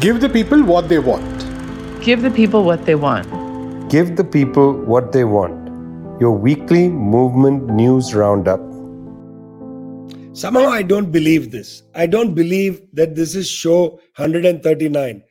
Give the people what they want. Give the people what they want. Give the people what they want. Your weekly movement news roundup. Somehow I don't believe this. I don't believe that this is show 139.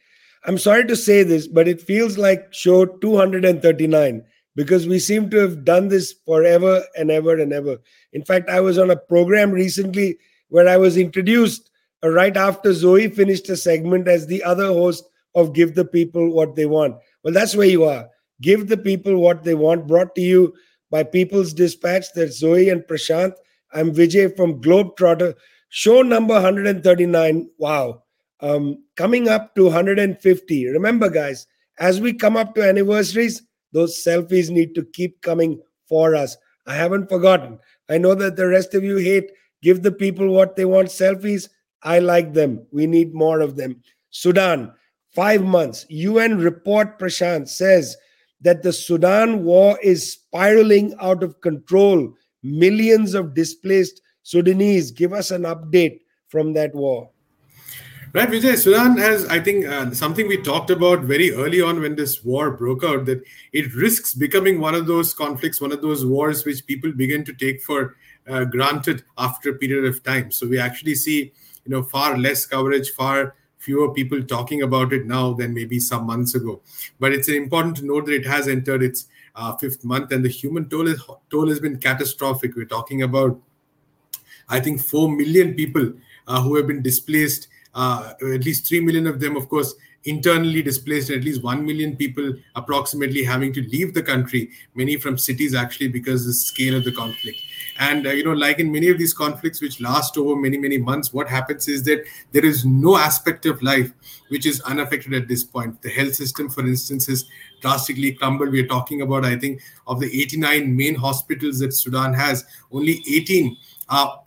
I'm sorry to say this, but it feels like show 239 because we seem to have done this forever and ever and ever. In fact, I was on a program recently where I was introduced right after Zoe finished a segment as the other host of Give the People What They Want. Well, that's where you are. Give the people what they want, brought to you by People's Dispatch. That's Zoe and Prashant. I'm Vijay from Globetrotter. Show number 139. Wow. Coming up to 150. Remember, guys, as we come up to anniversaries, those selfies need to keep coming for us. I haven't forgotten. I know that the rest of you hate Give the People What They Want selfies. I like them. We need more of them. Sudan, 5 months. UN report, Prashant, says that the Sudan war is spiraling out of control. Millions of displaced Sudanese. Give us an update from that war. Right, Vijay. Sudan has, I think, something we talked about very early on when this war broke out, that it risks becoming one of those conflicts, one of those wars which people begin to take for granted after a period of time. So we actually see, you know, far less coverage, far fewer people talking about it now than maybe some months ago. But it's important to note that it has entered its fifth month, and the human toll has been catastrophic. We're talking about, I think, 4 million people who have been displaced, at least 3 million of them, of course, internally displaced, and at least 1 million people approximately having to leave the country, many from cities actually, because of the scale of the conflict. And, you know, like in many of these conflicts which last over many, many months, what happens is that there is no aspect of life which is unaffected at this point. The health system, for instance, is drastically crumbled. We are talking about, I think, of the 89 main hospitals that Sudan has, only 18 are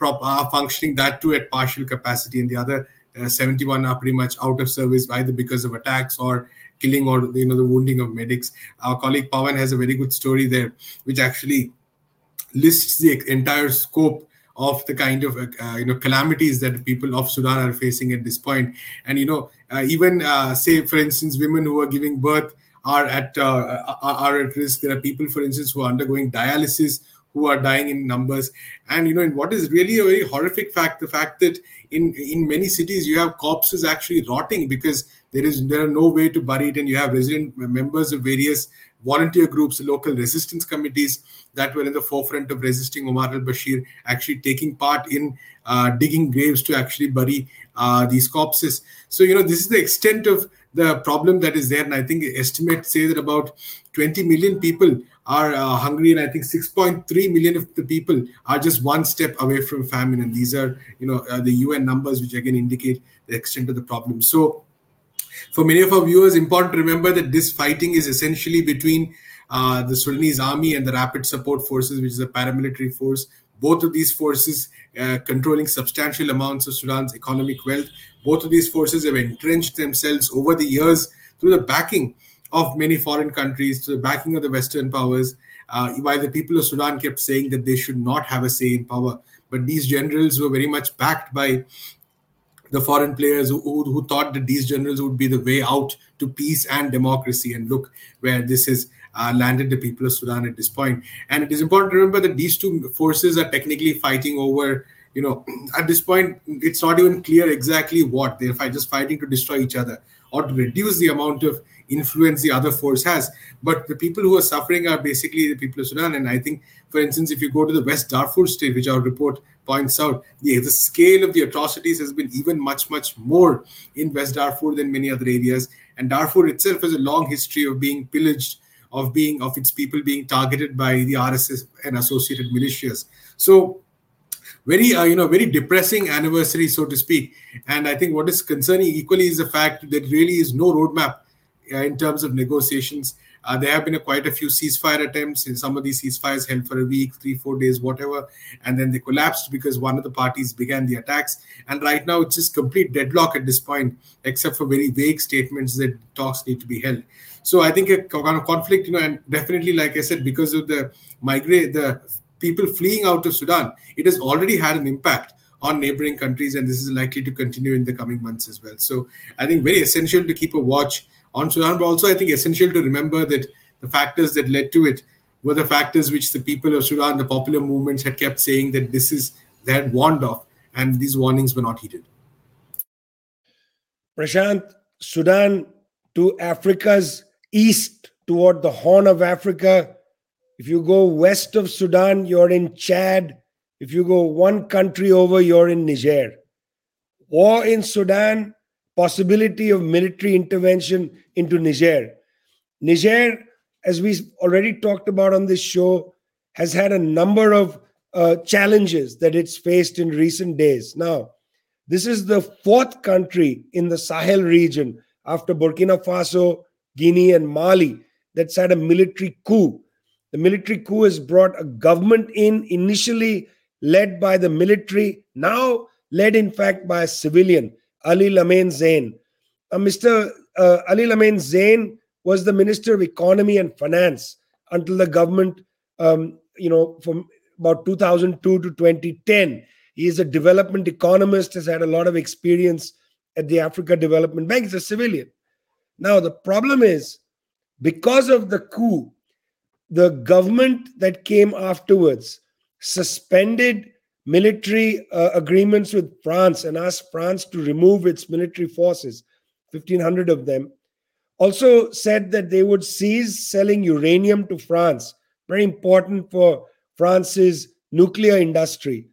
functioning, that too at partial capacity, and the other 71 are pretty much out of service, either because of attacks or killing or, you know, the wounding of medics. Our colleague Pawan has a very good story there, which actually lists the entire scope of the kind of calamities that the people of Sudan are facing at this point. And, you know, say, for instance, women who are giving birth are at risk. There are people, for instance, who are undergoing dialysis, who are dying in numbers. And, you know, in what is really a very horrific fact, the fact that in many cities you have corpses actually rotting because there are no way to bury it, and you have resident members of various volunteer groups, local resistance committees that were in the forefront of resisting Omar al-Bashir, actually taking part in digging graves to actually bury these corpses. So, you know, this is the extent of the problem that is there. And I think estimates say that about 20 million people are hungry, and I think 6.3 million of the people are just one step away from famine. And these are, you know, the UN numbers, which again indicate the extent of the problem. So for many of our viewers, important to remember that this fighting is essentially between the Sudanese army and the Rapid Support Forces, which is a paramilitary force. Both of these forces controlling substantial amounts of Sudan's economic wealth. Both of these forces have entrenched themselves over the years through the backing of many foreign countries, to the backing of the Western powers, while the people of Sudan kept saying that they should not have a say in power. But these generals were very much backed by the foreign players who thought that these generals would be the way out to peace and democracy. And look where this has landed the people of Sudan at this point. And it is important to remember that these two forces are technically fighting over, you know, at this point, it's not even clear exactly what. They're just fighting to destroy each other or to reduce the amount of influence the other force has. But the people who are suffering are basically the people of Sudan. And I think, for instance, if you go to the West Darfur state, which our report points out, the scale of the atrocities has been even much, much more in West Darfur than many other areas. And Darfur itself has a long history of being pillaged, of its people being targeted by the RSS and associated militias. So very depressing anniversary, so to speak. And I think what is concerning equally is the fact that there really is no roadmap in terms of negotiations. There have been quite a few ceasefire attempts, and some of these ceasefires held for a week, 3-4 days, whatever, and then they collapsed because one of the parties began the attacks. And right now it's just complete deadlock at this point, except for very vague statements that talks need to be held. So I think a kind of conflict, you know, and definitely, like I said, because of the people fleeing out of Sudan, it has already had an impact on neighboring countries, and this is likely to continue in the coming months as well. So I think very essential to keep a watch on Sudan, but also I think essential to remember that the factors that led to it were the factors which the people of Sudan, the popular movements, had kept saying that this is, they had warned of, and these warnings were not heeded. Prashant, Sudan to Africa's east toward the Horn of Africa. If you go west of Sudan, you're in Chad. If you go one country over, you're in Niger. War in Sudan, possibility of military intervention into Niger. Niger, as we already talked about on this show, has had a number of challenges that it's faced in recent days. Now, this is the fourth country in the Sahel region after Burkina Faso, Guinea, and Mali that's had a military coup. The military coup has brought a government in, initially led by the military, now led, in fact, by a civilian, Ali Lamein Zain. Mr. Ali Lamein Zain was the Minister of Economy and Finance until the government, from about 2002 to 2010. He is a development economist, has had a lot of experience at the Africa Development Bank. He's a civilian. Now, the problem is, because of the coup, the government that came afterwards suspended military agreements with France and asked France to remove its military forces, 1,500 of them. Also said that they would cease selling uranium to France, very important for France's nuclear industry.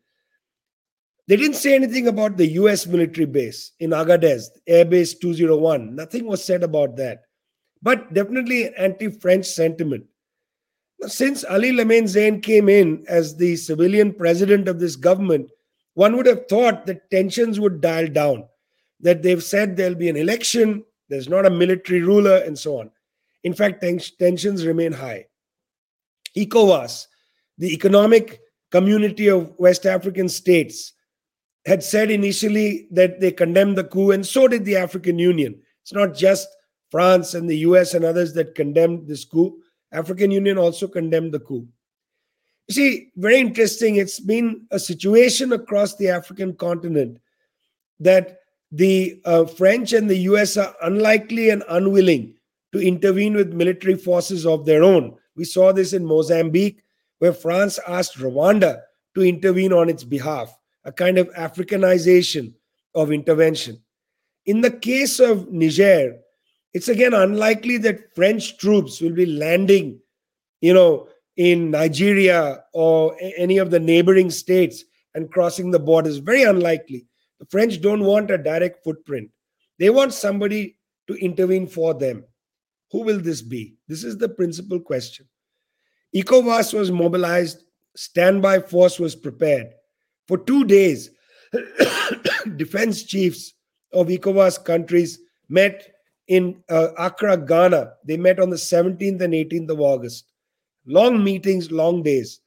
They didn't say anything about the US military base in Agadez, Air Base 201. Nothing was said about that. But definitely an anti-French sentiment. Since Ali Lamein Zain came in as the civilian president of this government, one would have thought that tensions would dial down, that they've said there'll be an election, there's not a military ruler, and so on. In fact, tensions remain high. ECOWAS, the Economic Community of West African States, had said initially that they condemned the coup, and so did the African Union. It's not just France and the US and others that condemned this coup. African Union also condemned the coup. You see, very interesting. It's been a situation across the African continent that the French and the US are unlikely and unwilling to intervene with military forces of their own. We saw this in Mozambique, where France asked Rwanda to intervene on its behalf, a kind of Africanization of intervention. In the case of Niger, it's again unlikely that French troops will be landing, in Nigeria or any of the neighboring states and crossing the borders. Very unlikely. The French don't want a direct footprint. They want somebody to intervene for them. Who will this be? This is the principal question. ECOWAS was mobilized. Standby force was prepared. For 2 days, defense chiefs of ECOWAS countries met in Accra, Ghana. They met on the 17th and 18th of August. Long meetings, long days.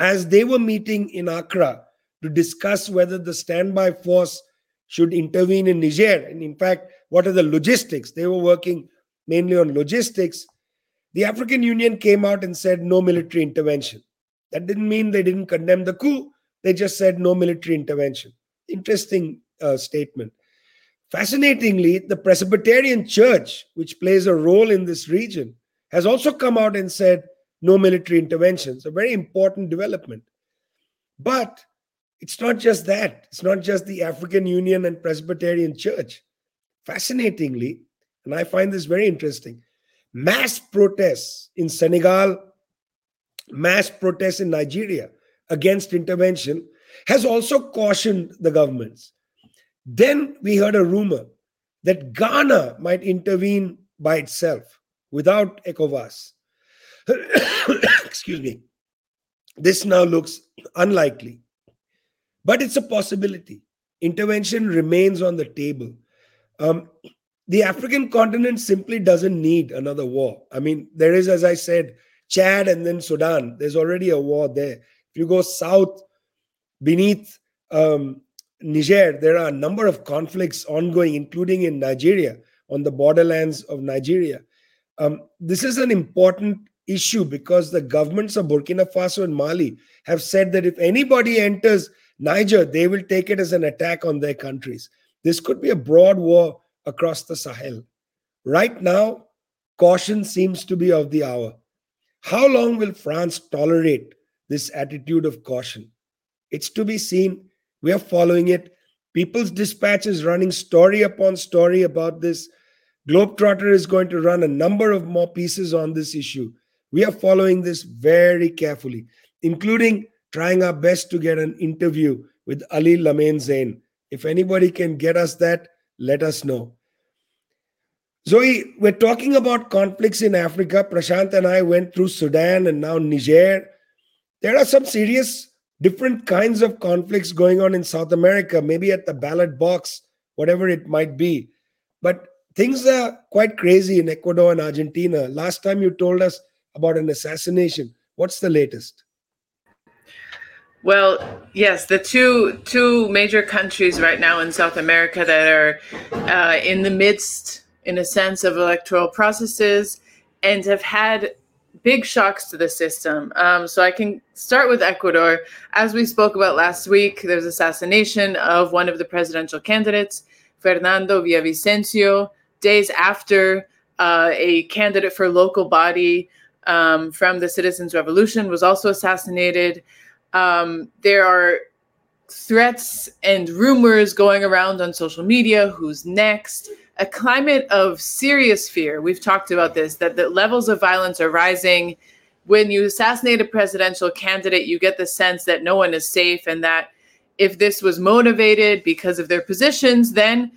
As they were meeting in Accra to discuss whether the standby force should intervene in Niger, and in fact, what are the logistics? They were working mainly on logistics. The African Union came out and said no military intervention. That didn't mean they didn't condemn the coup. They just said no military intervention. Interesting statement. Fascinatingly, the Presbyterian Church, which plays a role in this region, has also come out and said no military interventions, a very important development. But it's not just that. It's not just the African Union and Presbyterian Church. Fascinatingly, and I find this very interesting, mass protests in Senegal, mass protests in Nigeria against intervention has also cautioned the governments. Then we heard a rumor that Ghana might intervene by itself without ECOWAS. Excuse me. This now looks unlikely, but it's a possibility. Intervention remains on the table. The African continent simply doesn't need another war. I mean, there is, as I said, Chad and then Sudan. There's already a war there. If you go south beneath Niger, there are a number of conflicts ongoing, including in Nigeria, on the borderlands of Nigeria. This is an important issue because the governments of Burkina Faso and Mali have said that if anybody enters Niger, they will take it as an attack on their countries. This could be a broad war across the Sahel. Right now, caution seems to be of the hour. How long will France tolerate this attitude of caution? It's to be seen. We are following it. People's Dispatch is running story upon story about this. Globetrotter is going to run a number of more pieces on this issue. We are following this very carefully, including trying our best to get an interview with Ali Lamein Zain. If anybody can get us that, let us know. Zoe, we're talking about conflicts in Africa. Prashant and I went through Sudan and now Niger. There are some serious different kinds of conflicts going on in South America, maybe at the ballot box, whatever it might be. But things are quite crazy in Ecuador and Argentina. Last time you told us about an assassination. What's the latest? Well, yes, the two major countries right now in South America that are in the midst, in a sense, of electoral processes and have had big shocks to the system. So I can start with Ecuador. As we spoke about last week, there's assassination of one of the presidential candidates, Fernando Villavicencio, days after a candidate for local body from the Citizens Revolution was also assassinated. There are threats and rumors going around on social media, who's next, a climate of serious fear. We've talked about this, that the levels of violence are rising. When you assassinate a presidential candidate, you get the sense that no one is safe and that if this was motivated because of their positions, then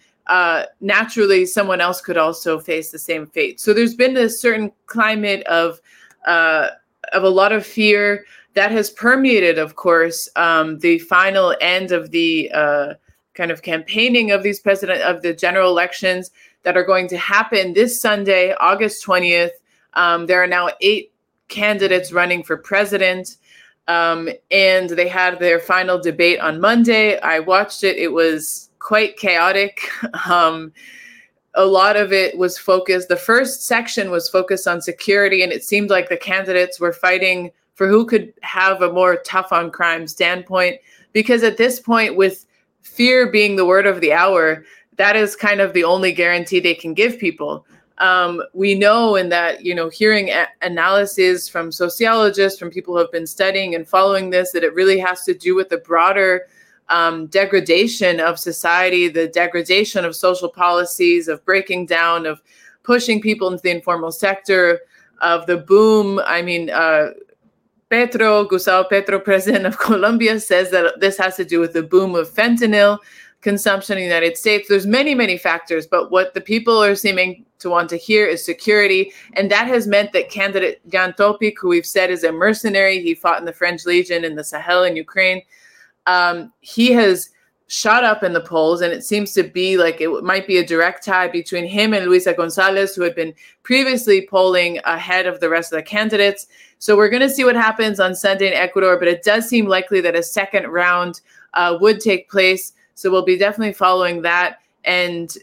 naturally someone else could also face the same fate. So there's been a certain climate of a lot of fear that has permeated, of course, the final end of the kind of campaigning of these the general elections that are going to happen this Sunday, August 20th. There are now 8 candidates running for president, and they had their final debate on Monday. I watched it. It was quite chaotic. A lot of it was focused. The first section was focused on security, and it seemed like the candidates were fighting for who could have a more tough on crime standpoint, because at this point, with fear being the word of the hour, that is kind of the only guarantee they can give people. We know in that, hearing analysis from sociologists, from people who have been studying and following this, that it really has to do with the broader degradation of society, the degradation of social policies, of breaking down, of pushing people into the informal sector, of the boom. Gustavo Petro, president of Colombia, says that this has to do with the boom of fentanyl consumption in the United States. There's many, many factors, but what the people are seeming to want to hear is security. And that has meant that candidate Jan Topic, who we've said is a mercenary, he fought in the French Legion in the Sahel in Ukraine, he has shot up in the polls, and it seems to be like it might be a direct tie between him and Luisa Gonzalez, who had been previously polling ahead of the rest of the candidates. So we're going to see what happens on Sunday in Ecuador, but it does seem likely that a second round would take place. So we'll be definitely following that and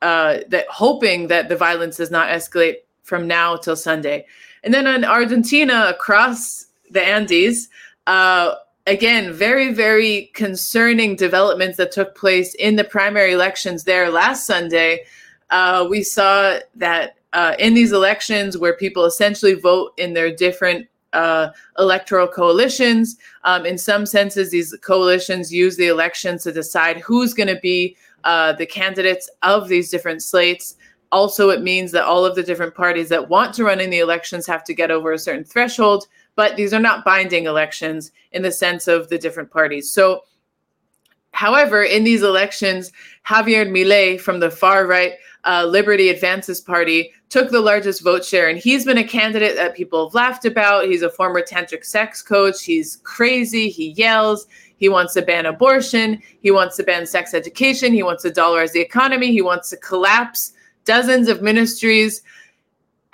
that, hoping that the violence does not escalate from now till Sunday. And then in Argentina, across the Andes, again, very, very concerning developments that took place in the primary elections there last Sunday. We saw that in these elections where people essentially vote in their different electoral coalitions, in some senses, these coalitions use the elections to decide who's going to be the candidates of these different slates. Also, it means that all of the different parties that want to run in the elections have to get over a certain threshold. But these are not binding elections in the sense of the different parties. So, however, in these elections, Javier Milei from the far right Liberty Advances Party took the largest vote share. And he's been a candidate that people have laughed about. He's a former tantric sex coach. He's crazy. He yells. He wants to ban abortion. He wants to ban sex education. He wants to dollarize the economy. He wants to collapse dozens of ministries.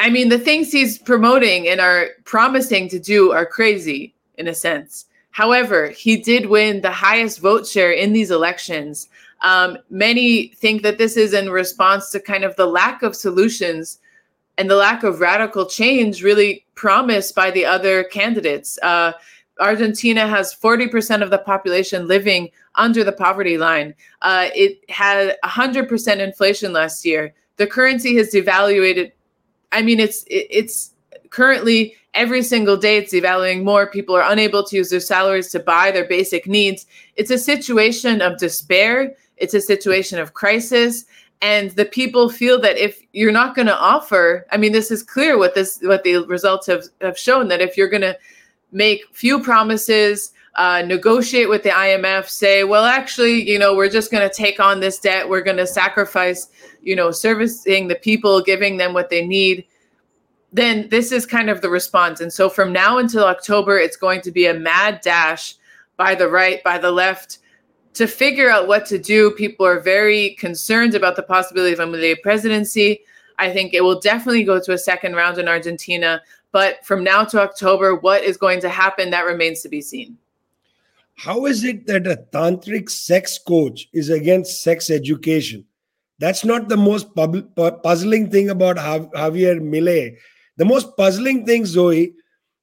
The things he's promoting and are promising to do are crazy, in a sense. However, he did win the highest vote share in these elections. Many think that this is in response to kind of the lack of solutions and the lack of radical change really promised by the other candidates. Argentina has 40% of the population living under the poverty line. It had 100% inflation last year. The currency has devaluated. I mean, it's currently every single day it's devaluing more. People are unable to use their salaries to buy their basic needs. It's a situation of despair. It's a situation of crisis. And the people feel that if you're not going to offer, I mean, this is clear what the results have shown, that if you're going to make few promises, negotiate with the IMF, say, well, actually, you know, we're just going to take on this debt. We're going to sacrifice, you know, servicing the people, giving them what they need. Then this is kind of the response. And so from now until October, it's going to be a mad dash by the right, by the left, to figure out what to do. People are very concerned about the possibility of a Milei presidency. I think it will definitely go to a second round in Argentina. But from now to October, what is going to happen, that remains to be seen. How is it that a tantric sex coach is against sex education? That's not the most puzzling thing about Javier Milei. The most puzzling thing, Zoe,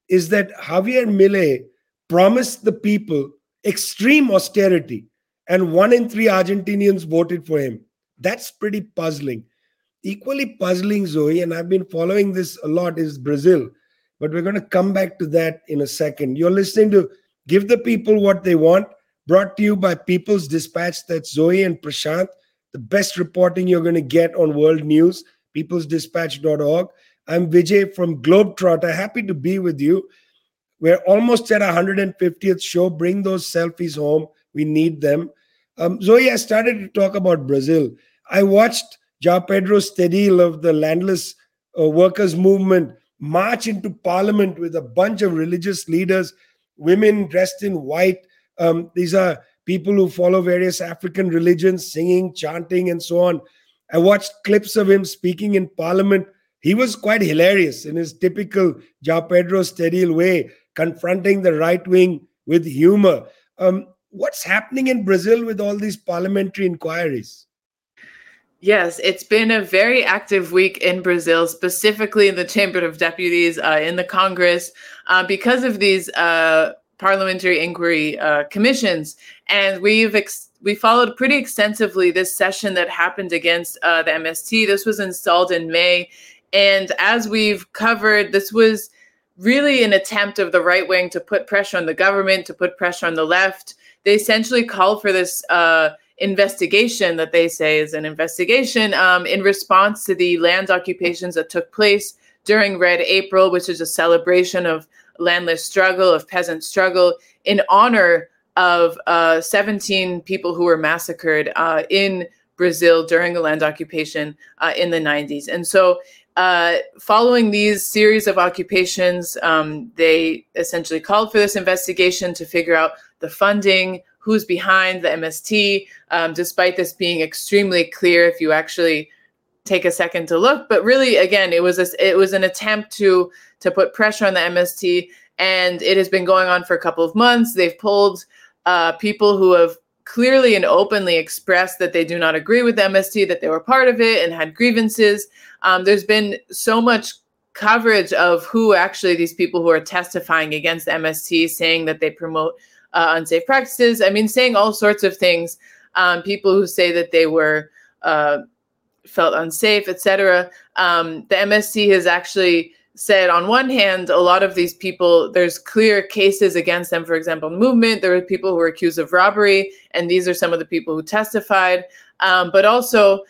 is that Javier Milei promised the people extreme austerity, and 1 in 3 Argentinians voted for him. That's pretty puzzling. Equally puzzling, Zoe, and I've been following this a lot, is Brazil. But we're going to come back to that in a second. You're listening to Give the People What They Want, brought to you by People's Dispatch. That's Zoe and Prashant. The best reporting you're going to get on world news, peoplesdispatch.org. I'm Vijay from Globetrotter. Happy to be with you. We're almost at our 150th show. Bring those selfies home. We need them. Zoe, I started to talk about Brazil. I watched João Pedro Stédile of the landless workers movement march into parliament with a bunch of religious leaders, women dressed in white. These are people who follow various African religions, singing, chanting, and so on. I watched clips of him speaking in parliament. He was quite hilarious in his typical João Pedro Stédile way, confronting the right wing with humor. What's happening in Brazil with all these parliamentary inquiries? Yes, it's been a very active week in Brazil, specifically in the Chamber of Deputies, in the Congress, because of these parliamentary inquiry commissions. And we followed pretty extensively this session that happened against the MST. This was installed in May. And as we've covered, this was really an attempt of the right wing to put pressure on the government, to put pressure on the left. They essentially called for this investigation that they say is an investigation in response to the land occupations that took place during Red April, which is a celebration of landless struggle, of peasant struggle, in honor of 17 people who were massacred in Brazil during the land occupation in the 90s. And so following these series of occupations, they essentially called for this investigation to figure out the funding, who's behind the MST, despite this being extremely clear if you actually take a second to look. But really, again, it was an attempt to put pressure on the MST, and it has been going on for a couple of months. They've polled people who have clearly and openly expressed that they do not agree with the MST, that they were part of it and had grievances. There's been so much coverage of who actually these people who are testifying against the MST, saying that they promote unsafe practices. I mean, saying all sorts of things. People who say that they were felt unsafe, etc. The MST has actually said, on one hand, a lot of these people, there's clear cases against them. For example, movement. There were people who were accused of robbery, and these are some of the people who testified. But also,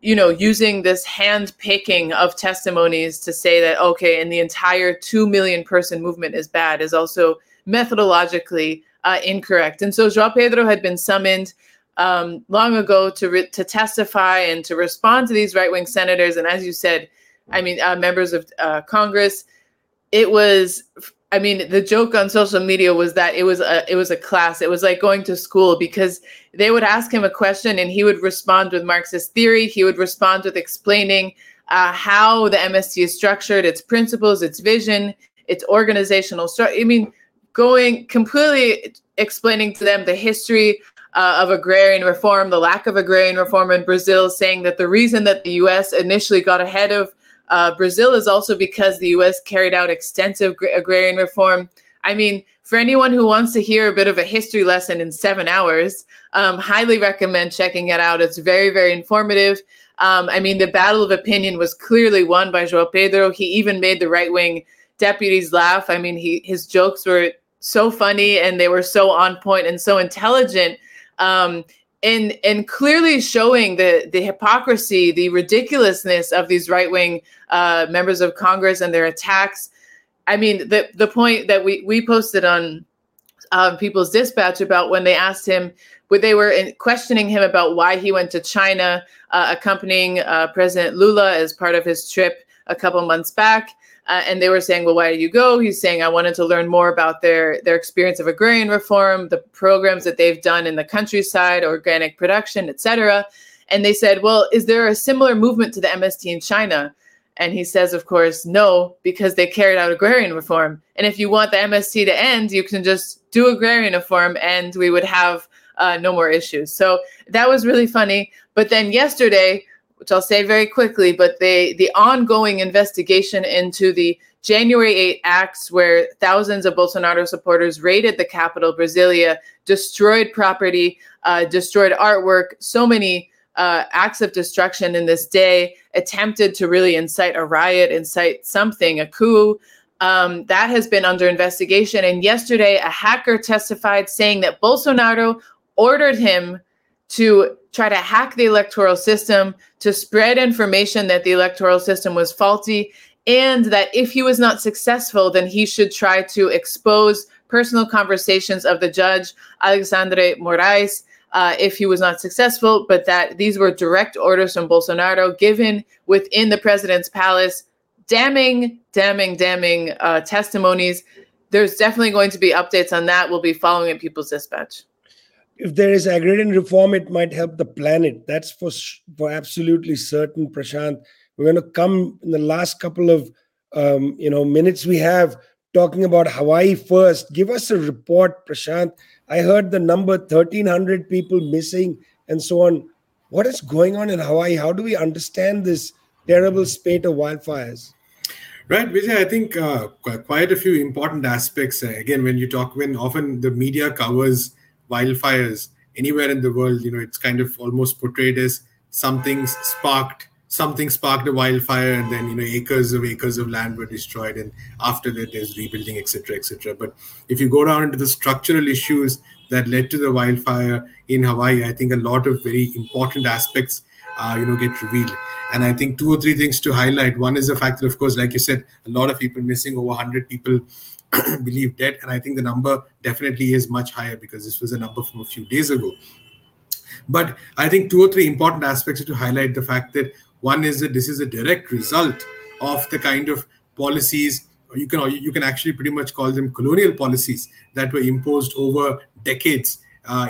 you know, using this hand-picking of testimonies to say that, okay, and the entire 2 million person movement is bad is also methodologically incorrect. And so João Pedro had been summoned long ago to testify and to respond to these right-wing senators. And as you said, I mean, members of Congress, it was, I mean, the joke on social media was that it was a class. It was like going to school, because they would ask him a question and he would respond with Marxist theory. He would respond with explaining how the MST is structured, its principles, its vision, its organizational structure. I mean, going completely explaining to them the history of agrarian reform, the lack of agrarian reform in Brazil, saying that the reason that the U.S. initially got ahead of Brazil is also because the U.S. carried out extensive agrarian reform. I mean, for anyone who wants to hear a bit of a history lesson in 7 hours, highly recommend checking it out. It's very, very informative. I mean, the battle of opinion was clearly won by João Pedro. He even made the right-wing deputies laugh. I mean, his jokes were so funny and they were so on point and so intelligent, and clearly showing the hypocrisy, the ridiculousness of these right-wing members of Congress and their attacks. I mean, the point that we posted on People's Dispatch about when they asked him, when they were questioning him about why he went to China, accompanying President Lula as part of his trip a couple months back. And they were saying, well, why did you go? He's saying, I wanted to learn more about their experience of agrarian reform, the programs that they've done in the countryside, organic production, et cetera. And they said, well, is there a similar movement to the MST in China? And he says, of course, no, because they carried out agrarian reform. And if you want the MST to end, you can just do agrarian reform and we would have no more issues. So that was really funny. But then yesterday, which I'll say very quickly, but the ongoing investigation into the January 8 acts where thousands of Bolsonaro supporters raided the capital, Brasilia, destroyed property, destroyed artwork, so many acts of destruction in this day, attempted to really incite a riot, incite something, a coup. That has been under investigation. And yesterday, a hacker testified saying that Bolsonaro ordered him to try to hack the electoral system, to spread information that the electoral system was faulty, and that if he was not successful, then he should try to expose personal conversations of the judge, Alexandre Moraes, if he was not successful, but that these were direct orders from Bolsonaro given within the president's palace, damning testimonies. There's definitely going to be updates on that. We'll be following at People's Dispatch. If there is agrarian reform, it might help the planet. That's for absolutely certain, Prashant. We're going to come in the last couple of minutes we have talking about Hawaii first. Give us a report, Prashant. I heard the number 1,300 people missing and so on. What is going on in Hawaii? How do we understand this terrible spate of wildfires? Right, Vijay, I think quite a few important aspects. Again, when often the media covers wildfires anywhere in the world, it's kind of almost portrayed as something sparked a wildfire, and then acres of land were destroyed, and after that there's rebuilding, etc. But if you go down into the structural issues that led to the wildfire in Hawaii, I think a lot of very important aspects get revealed. And I think two or three things to highlight. One is the fact that, of course, like you said, a lot of people missing, over 100 people believe dead, and I think the number definitely is much higher because this was a number from a few days ago. But I think two or three important aspects to highlight. The fact that one is that this is a direct result of the kind of policies, you can actually pretty much call them colonial policies, that were imposed over decades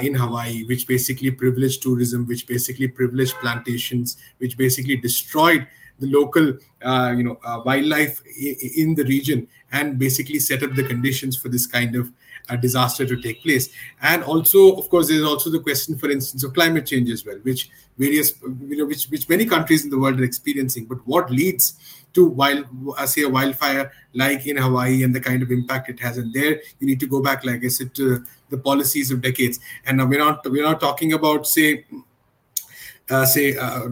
in Hawaii, which basically privileged tourism, which basically privileged plantations, which basically destroyed the local wildlife in the region, and basically set up the conditions for this kind of disaster to take place. And also, of course, there's also the question, for instance, of climate change as well, which various, which many countries in the world are experiencing. But what leads to a wildfire like in Hawaii and the kind of impact it has, and there you need to go back, like I said, to the policies of decades. And now we're not talking about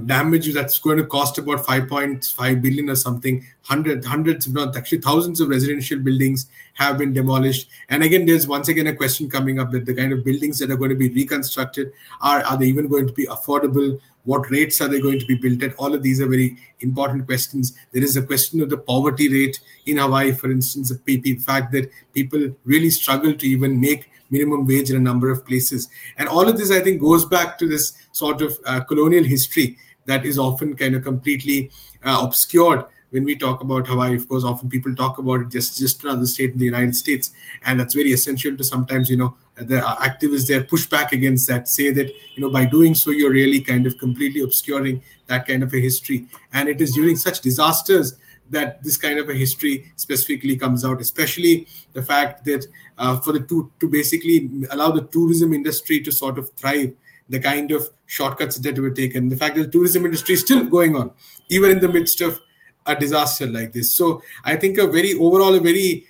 damage that's going to cost about 5.5 billion or something. Hundreds, if not actually thousands of residential buildings have been demolished. And again, there's once again a question coming up that the kind of buildings that are going to be reconstructed, are they even going to be affordable? What rates are they going to be built at? All of these are very important questions. There is a question of the poverty rate in Hawaii, for instance, the fact that people really struggle to even make minimum wage in a number of places. And all of this, I think, goes back to this sort of colonial history that is often kind of completely obscured when we talk about Hawaii. Of course, often people talk about it just another state in the United States. And that's very essential to sometimes, the activists there push back against that, say that, by doing so, you're really kind of completely obscuring that kind of a history. And it is during such disasters that this kind of a history specifically comes out, especially the fact that to basically allow the tourism industry to sort of thrive, the kind of shortcuts that were taken, the fact that the tourism industry is still going on, even in the midst of a disaster like this. So I think a very overall, a very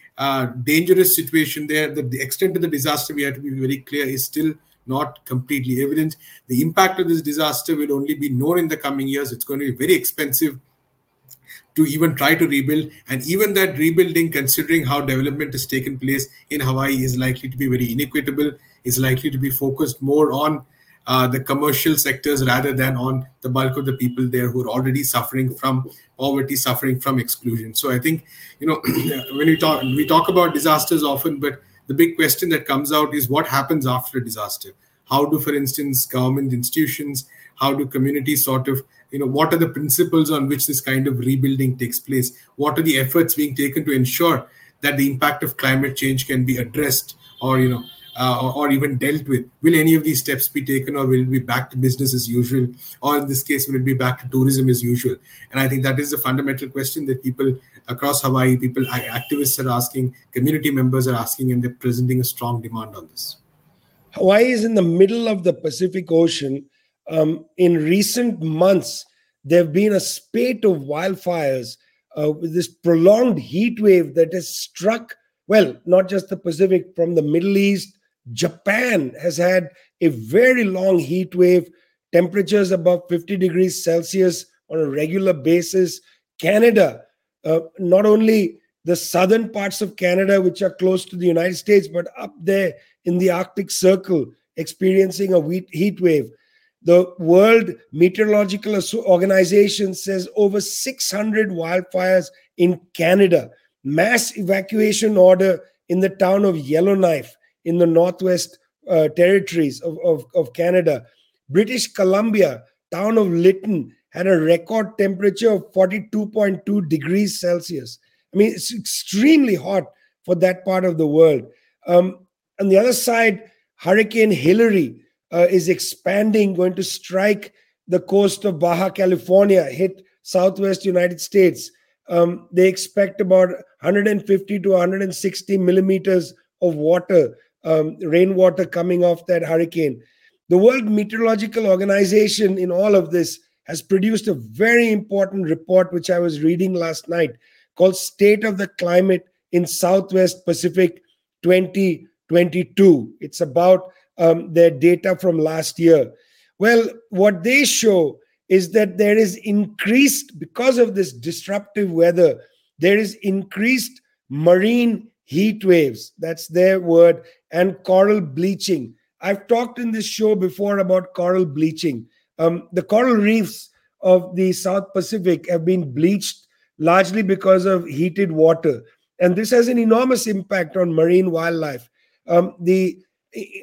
dangerous situation there. That the extent of the disaster, we have to be very clear, is still not completely evident. The impact of this disaster will only be known in the coming years. It's going to be very expensive to even try to rebuild. And even that rebuilding, considering how development has taken place in Hawaii, is likely to be very inequitable, is likely to be focused more on the commercial sectors rather than on the bulk of the people there who are already suffering from poverty, suffering from exclusion. So I think, you know, when we talk about disasters often, but the big question that comes out is what happens after a disaster? How do, for instance, government institutions, how do communities sort of, you know, what are the principles on which this kind of rebuilding takes place? What are the efforts being taken to ensure that the impact of climate change can be addressed or, you know, or even dealt with? Will any of these steps be taken, or will it be back to business as usual? Or in this case, will it be back to tourism as usual? And I think that is the fundamental question that people across Hawaii, people, activists are asking, community members are asking, and they're presenting a strong demand on this. Hawaii is in the middle of the Pacific Ocean. In recent months, there have been a spate of wildfires with this prolonged heat wave that has struck, well, not just the Pacific, from the Middle East. Japan has had a very long heat wave, temperatures above 50 degrees Celsius on a regular basis. Canada, not only the southern parts of Canada, which are close to the United States, but up there in the Arctic Circle, experiencing a heat wave. The World Meteorological Organization says over 600 wildfires in Canada. Mass evacuation order in the town of Yellowknife in the Northwest Territories of Canada. British Columbia, town of Lytton, had a record temperature of 42.2 degrees Celsius. I mean, it's extremely hot for that part of the world. On the other side, Hurricane Hillary is expanding, going to strike the coast of Baja California, hit southwest United States. They expect about 150 to 160 millimeters of water, rainwater coming off that hurricane. The World Meteorological Organization, in all of this, has produced a very important report, which I was reading last night, called State of the Climate in Southwest Pacific 2022. It's about their data from last year. Well, what they show is that there is increased, because of this disruptive weather, there is increased marine heat waves, that's their word, and coral bleaching. I've talked in this show before about coral bleaching. The coral reefs of the South Pacific have been bleached largely because of heated water. And this has an enormous impact on marine wildlife. The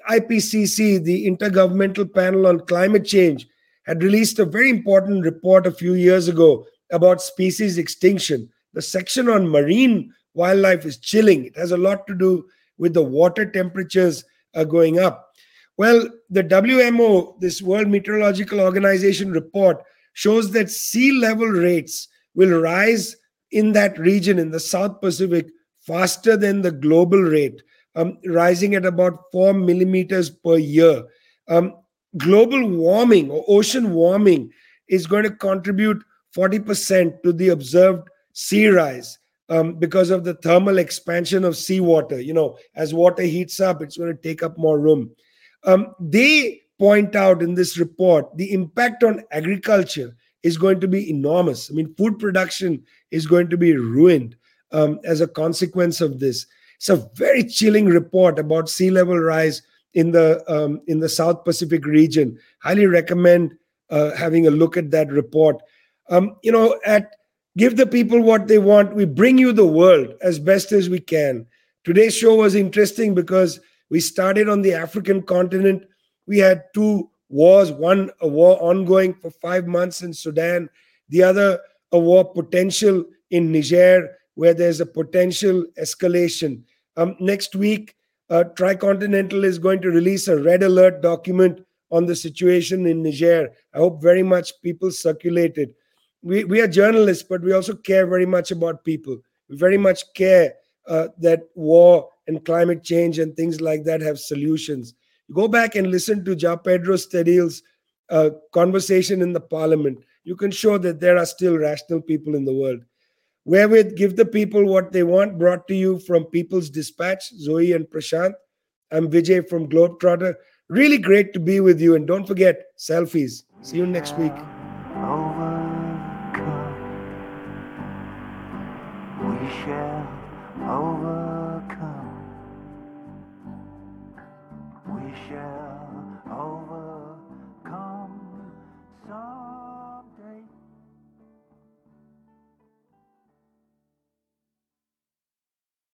IPCC, the Intergovernmental Panel on Climate Change, had released a very important report a few years ago about species extinction. The section on marine wildlife is chilling. It has a lot to do with the water temperatures going up. Well, the WMO, this World Meteorological Organization report, shows that sea level rates will rise in that region, in the South Pacific, faster than the global rate, rising at about 4 millimeters per year. Global warming or ocean warming is going to contribute 40% to the observed sea rise because of the thermal expansion of seawater. You know, as water heats up, it's going to take up more room. They point out in this report, the impact on agriculture is going to be enormous. I mean, food production is going to be ruined as a consequence of this. It's a very chilling report about sea level rise in the South Pacific region. Highly recommend having a look at that report. You know, at Give the People What They Want, we bring you the world as best as we can. Today's show was interesting because we started on the African continent. We had two wars, one a war ongoing for 5 months in Sudan, the other a war potential in Niger, where there's a potential escalation. Next week, Tricontinental is going to release a red alert document on the situation in Niger. I hope very much people circulate it. We are journalists, but we also care very much about people. We very much care that war and climate change and things like that have solutions. Go back and listen to João Pedro Stédile's conversation in the parliament. You can show that there are still rational people in the world. Wherewith give the people what they want, brought to you from People's Dispatch, Zoe and Prashant. I'm Vijay from Globetrotter. Really great to be with you. And don't forget, selfies. See you next week. Overcome. We shall overcome. We shall.